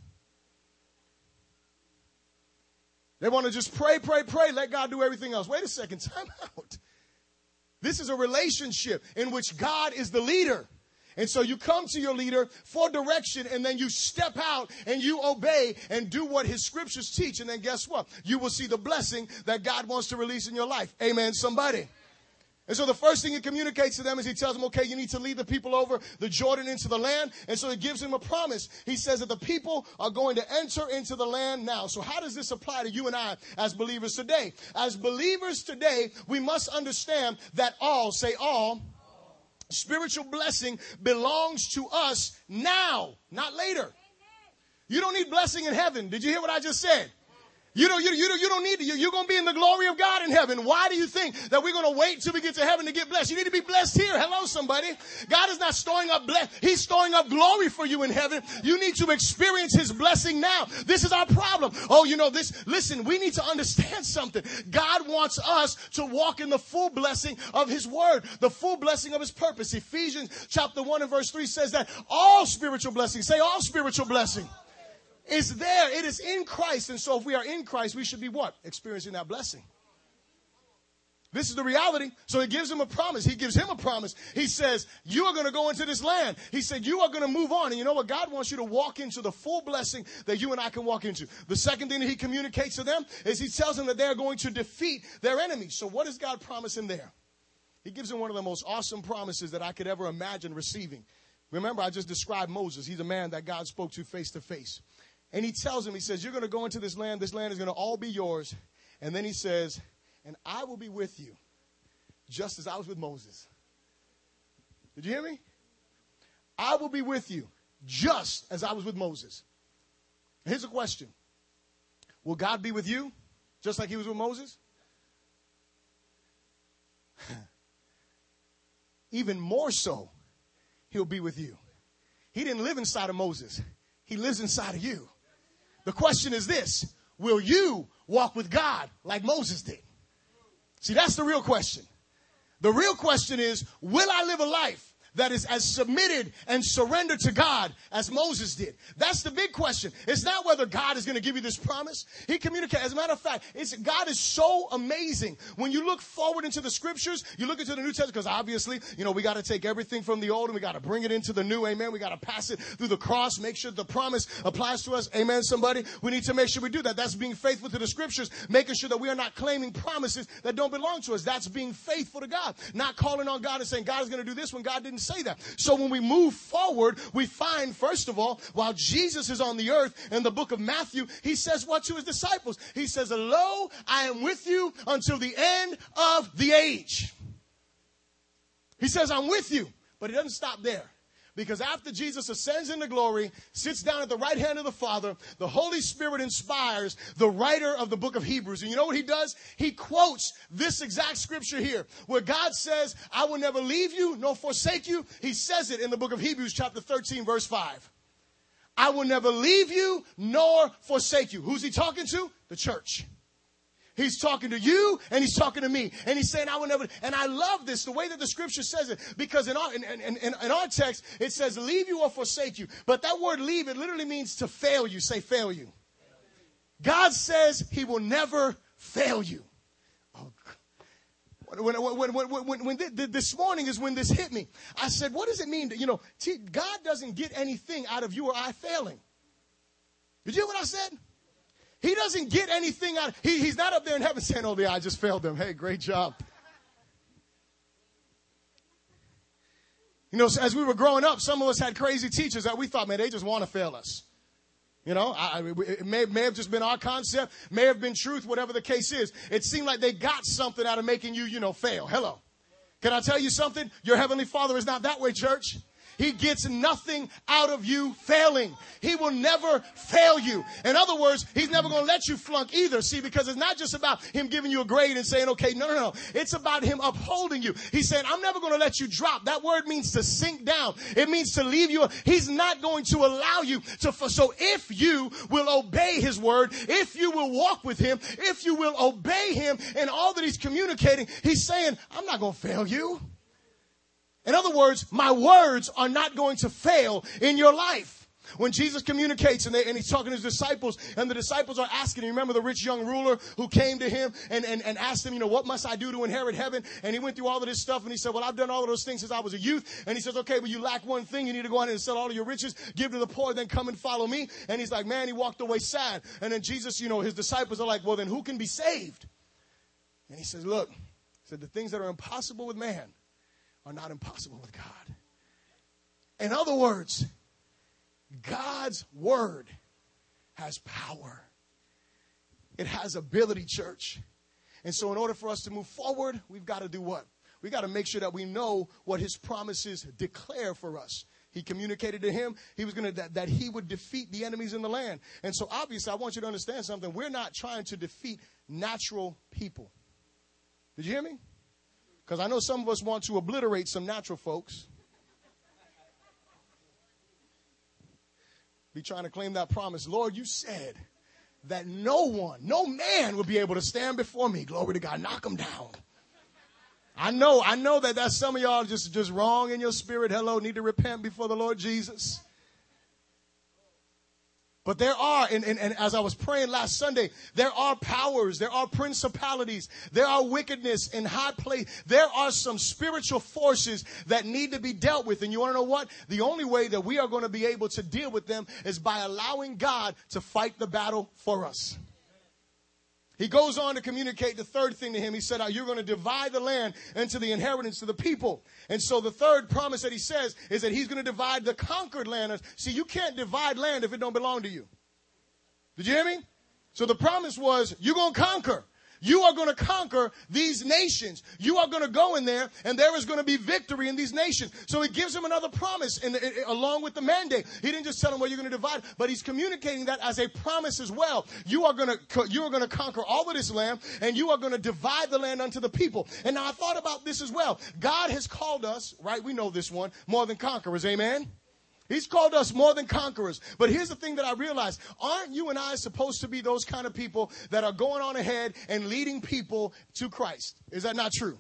They want to just pray, pray, pray, let God do everything else. Wait a second, time out. This is a relationship in which God is the leader. And so you come to your leader for direction, and then you step out and you obey and do what his scriptures teach. And then guess what? You will see the blessing that God wants to release in your life. Amen, somebody. And so the first thing he communicates to them is he tells them, okay, you need to lead the people over the Jordan into the land. And so he gives them a promise. He says that the people are going to enter into the land now. So how does this apply to you and I as believers today? As believers today, we must understand that all, say all, all. Spiritual blessing belongs to us now, not later. Amen. You don't need blessing in heaven. Did you hear what I just said? You don't, you, you, don't, you don't need to. You're going to be in the glory of God in heaven. Why do you think that we're going to wait till we get to heaven to get blessed? You need to be blessed here. Hello, somebody. God is not storing up bless. He's storing up glory for you in heaven. You need to experience his blessing now. This is our problem. Oh, you know this. Listen, we need to understand something. God wants us to walk in the full blessing of his word, the full blessing of his purpose. Ephesians chapter one and verse three says that all spiritual blessings, say all spiritual blessing. It's there. It is in Christ. And so if we are in Christ, we should be what? Experiencing that blessing. This is the reality. So he gives him a promise. He gives him a promise. He says, you are going to go into this land. He said, you are going to move on. And you know what? God wants you to walk into the full blessing that you and I can walk into. The second thing that he communicates to them is he tells them that they're going to defeat their enemies. So what does God promise him there? He gives them one of the most awesome promises that I could ever imagine receiving. Remember, I just described Moses. He's a man that God spoke to face to face. And he tells him, he says, you're going to go into this land. This land is going to all be yours. And then he says, and I will be with you just as I was with Moses. Did you hear me? I will be with you just as I was with Moses. Here's a question. Will God be with you just like he was with Moses? Even more so, he'll be with you. He didn't live inside of Moses. He lives inside of you. The question is this, will you walk with God like Moses did? See, that's the real question. The real question is, will I live a life that is as submitted and surrendered to God as Moses did? That's the big question. It's not whether God is going to give you this promise. He communicates. As a matter of fact, it's, God is so amazing. When you look forward into the scriptures, you look into the New Testament, because obviously, you know, we got to take everything from the old and we got to bring it into the new. Amen. We got to pass it through the cross, make sure the promise applies to us. Amen, somebody. We need to make sure we do that. That's being faithful to the scriptures, making sure that we are not claiming promises that don't belong to us. That's being faithful to God, not calling on God and saying, God is going to do this when God didn't say that. So when we move forward, we find, first of all, while Jesus is on the earth in the book of Matthew, he says what to his disciples? He says, lo, I am with you until the end of the age. He says, I'm with you. But he doesn't stop there. Because after Jesus ascends into glory, sits down at the right hand of the Father, the Holy Spirit inspires the writer of the book of Hebrews. And you know what he does? He quotes this exact scripture here, where God says, I will never leave you nor forsake you. He says it in the book of Hebrews chapter thirteen, verse five. I will never leave you nor forsake you. Who's he talking to? The church. He's talking to you and he's talking to me. And he's saying, I will never. And I love this, the way that the scripture says it. Because in our, in, in, in our text, it says, leave you or forsake you. But that word leave, it literally means to fail you. Say fail you. God says he will never fail you. Oh, when, when, when, when, when th- this morning is when this hit me. I said, what does it mean? To, you know, t- God doesn't get anything out of you or I failing. Did you hear what I said? He doesn't get anything out. He, he's not up there in heaven saying, oh, yeah, I just failed them. Hey, great job. You know, as we were growing up, some of us had crazy teachers that we thought, man, they just want to fail us. You know, I, it may, may have just been our concept, may have been truth, whatever the case is. It seemed like they got something out of making you, you know, fail. Hello. Can I tell you something? Your Heavenly Father is not that way, church. He gets nothing out of you failing. He will never fail you. In other words, he's never going to let you flunk either. See, because it's not just about him giving you a grade and saying, okay, no, no, no. It's about him upholding you. He's saying, I'm never going to let you drop. That word means to sink down. It means to leave you. He's not going to allow you to. So if you will obey his word, if you will walk with him, if you will obey him and all that he's communicating, he's saying, I'm not going to fail you. In other words, my words are not going to fail in your life. When Jesus communicates and, they, and he's talking to his disciples and the disciples are asking, you remember the rich young ruler who came to him and, and, and asked him, you know, what must I do to inherit heaven? And he went through all of this stuff and he said, well, I've done all of those things since I was a youth. And he says, okay, well, you lack one thing. You need to go out and sell all of your riches, give to the poor, then come and follow me. And he's like, man, he walked away sad. And then Jesus, you know, his disciples are like, well, then who can be saved? And he says, look, he said, the things that are impossible with man are not impossible with God. In other words, God's word has power. It has ability, church. And so in order for us to move forward, we've got to do what? We got to make sure that we know what his promises declare for us. He communicated to him he was gonna that, that he would defeat the enemies in the land. And so obviously, I want you to understand something. We're not trying to defeat natural people. Did you hear me? Because I know some of us want to obliterate some natural folks. Be trying to claim that promise. Lord, you said that no one, no man would be able to stand before me. Glory to God. Knock them down. I know, I know that that's some of y'all just, just wrong in your spirit. Hello, need to repent before the Lord Jesus. But there are, and, and, and as I was praying last Sunday, there are powers, there are principalities, there are wickedness in high place. There are some spiritual forces that need to be dealt with. And you want to know what? The only way that we are going to be able to deal with them is by allowing God to fight the battle for us. He goes on to communicate the third thing to him. He said, you're going to divide the land into the inheritance to the people. And so the third promise that he says is that he's going to divide the conquered land. See, you can't divide land if it don't belong to you. Did you hear me? So the promise was, you're going to conquer. You are going to conquer these nations. You are going to go in there, and there is going to be victory in these nations. So he gives him another promise in the, in, along with the mandate. He didn't just tell him, well, you're going to divide, but he's communicating that as a promise as well. You are going to, you are going to conquer all of this land, and you are going to divide the land unto the people. And now I thought about this as well. God has called us, right? We know this one, more than conquerors. Amen? He's called us more than conquerors. But here's the thing that I realized. Aren't you and I supposed to be those kind of people that are going on ahead and leading people to Christ? Is that not true?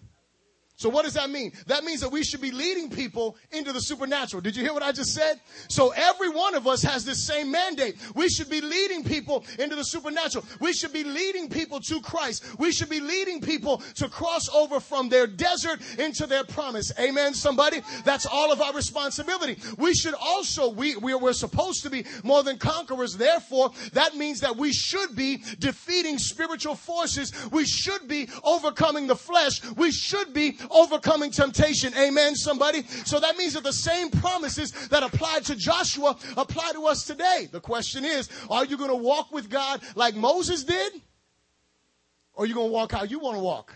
So what does that mean? That means that we should be leading people into the supernatural. Did you hear what I just said? So every one of us has this same mandate. We should be leading people into the supernatural. We should be leading people to Christ. We should be leading people to cross over from their desert into their promise. Amen, somebody? That's all of our responsibility. We should also, we, we, we're supposed to be more than conquerors. Therefore, that means that we should be defeating spiritual forces. We should be overcoming the flesh. We should be overcoming temptation. Amen, somebody? So that means that the same promises that applied to Joshua apply to us today. The question is, are you going to walk with God like Moses did? Or are you going to walk how you want to walk?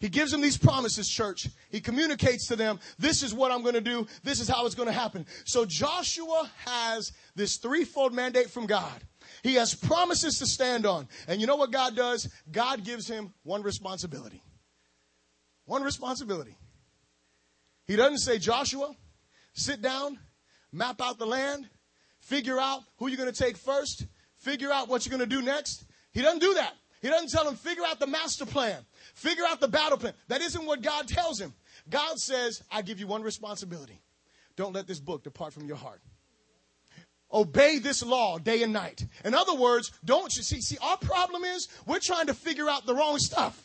He gives them these promises, church. He communicates to them, this is what I'm going to do. This is how it's going to happen. So Joshua has this threefold mandate from God. He has promises to stand on. And you know what God does? God gives him one responsibility. One responsibility. He doesn't say, Joshua, sit down, map out the land, figure out who you're going to take first, figure out what you're going to do next. He doesn't do that. He doesn't tell him, figure out the master plan, figure out the battle plan. That isn't what God tells him. God says, I give you one responsibility. Don't let this book depart from your heart. Obey this law day and night. In other words, don't you see, see, our problem is we're trying to figure out the wrong stuff.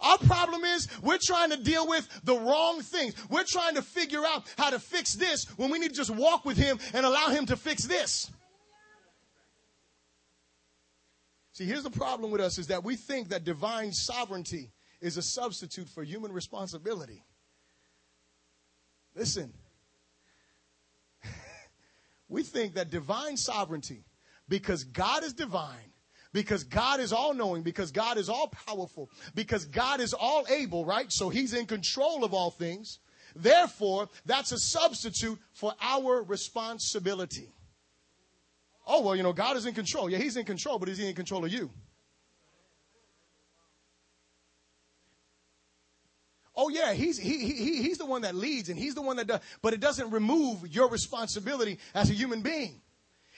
Our problem is we're trying to deal with the wrong things. We're trying to figure out how to fix this when we need to just walk with him and allow him to fix this. See, here's the problem with us is that we think that divine sovereignty is a substitute for human responsibility. Listen. We think that divine sovereignty, because God is divine, because God is all-knowing, because God is all-powerful, because God is all-able, right? So he's in control of all things. Therefore, that's a substitute for our responsibility. Oh, well, you know, God is in control. Yeah, he's in control, but is he in control of you? Oh, yeah, he's he, he he's the one that leads and he's the one that does. But it doesn't remove your responsibility as a human being.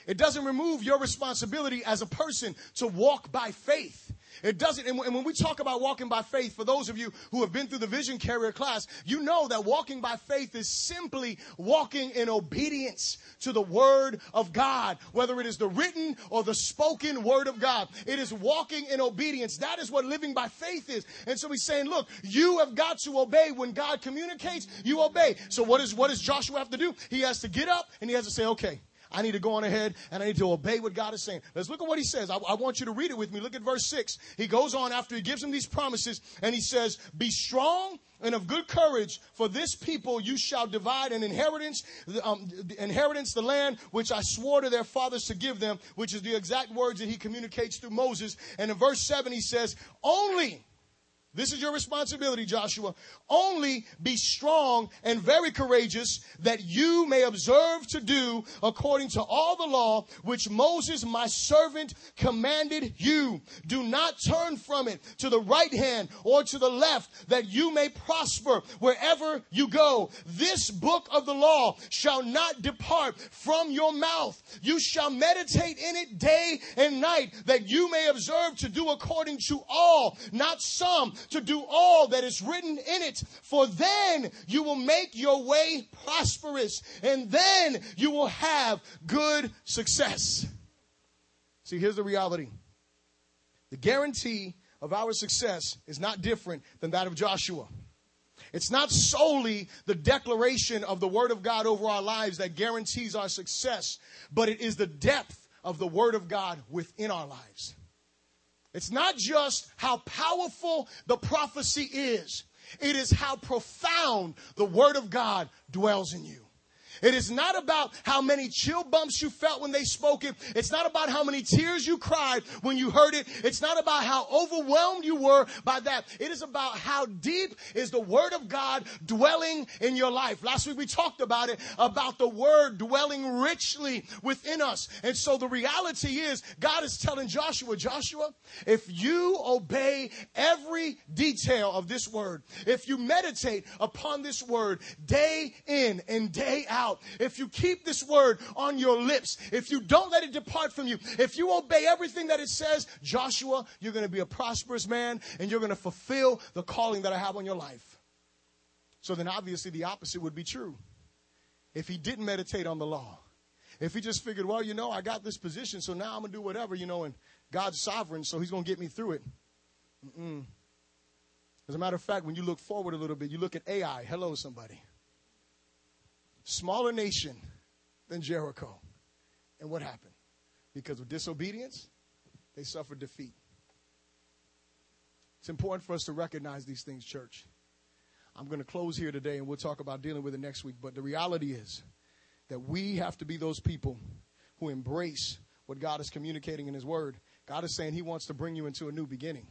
It doesn't remove your responsibility as a person to walk by faith. It doesn't. And when we talk about walking by faith, for those of you who have been through the Vision Carrier class, you know that walking by faith is simply walking in obedience to the Word of God, whether it is the written or the spoken Word of God. It is walking in obedience. That is what living by faith is. And so he's saying, look, you have got to obey. When God communicates, you obey. So what is, what does Joshua have to do? He has to get up and he has to say, okay, I need to go on ahead and I need to obey what God is saying. Let's look at what he says. I, I want you to read it with me. Look at verse six. He goes on after he gives him these promises and he says, be strong and of good courage, for this people you shall divide an inheritance, um, the inheritance, the land which I swore to their fathers to give them, which is the exact words that he communicates through Moses. And in verse seven, he says, only, this is your responsibility, Joshua, only be strong and very courageous, that you may observe to do according to all the law which Moses, my servant, commanded you. Do not turn from it to the right hand or to the left, that you may prosper wherever you go. This book of the law shall not depart from your mouth. You shall meditate in it day and night, that you may observe to do according to all, not some, to do all that is written in it, for then you will make your way prosperous, and then you will have good success. See, here's the reality. The guarantee of our success is not different than that of Joshua. It's not solely the declaration of the Word of God over our lives that guarantees our success, but it is the depth of the Word of God within our lives. It's not just how powerful the prophecy is. It is how profound the Word of God dwells in you. It is not about how many chill bumps you felt when they spoke it. It's not about how many tears you cried when you heard it. It's not about how overwhelmed you were by that. It is about how deep is the Word of God dwelling in your life. Last week we talked about it, about the Word dwelling richly within us. And so the reality is God is telling Joshua, Joshua, if you obey every detail of this Word, if you meditate upon this Word day in and day out, if you keep this Word on your lips, if you don't let it depart from you, if you obey everything that it says, Joshua, you're going to be a prosperous man and you're going to fulfill the calling that I have on your life. So then obviously the opposite would be true. If he didn't meditate on the law, if he just figured, well, you know, I got this position, so now I'm going to do whatever, you know, and God's sovereign, so he's going to get me through it. Mm-mm. As a matter of fact, when you look forward a little bit, you look at Ai. Hello, somebody. Smaller nation than Jericho. And what happened? Because of disobedience, they suffered defeat. It's important for us to recognize these things, church. I'm going to close here today, and we'll talk about dealing with it next week. But the reality is that we have to be those people who embrace what God is communicating in his Word. God is saying he wants to bring you into a new beginning.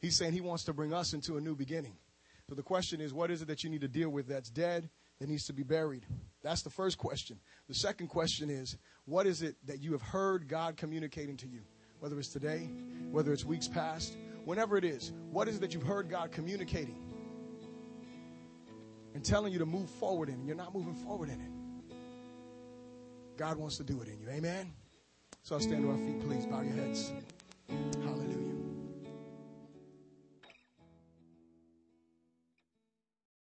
He's saying he wants to bring us into a new beginning. So the question is, what is it that you need to deal with that's dead, that needs to be buried? That's the first question. The second question is, what is it that you have heard God communicating to you? Whether it's today, whether it's weeks past, whenever it is, what is it that you've heard God communicating and telling you to move forward in, and you're not moving forward in it? God wants to do it in you. Amen? So stand to our feet, please. Bow your heads. Hallelujah.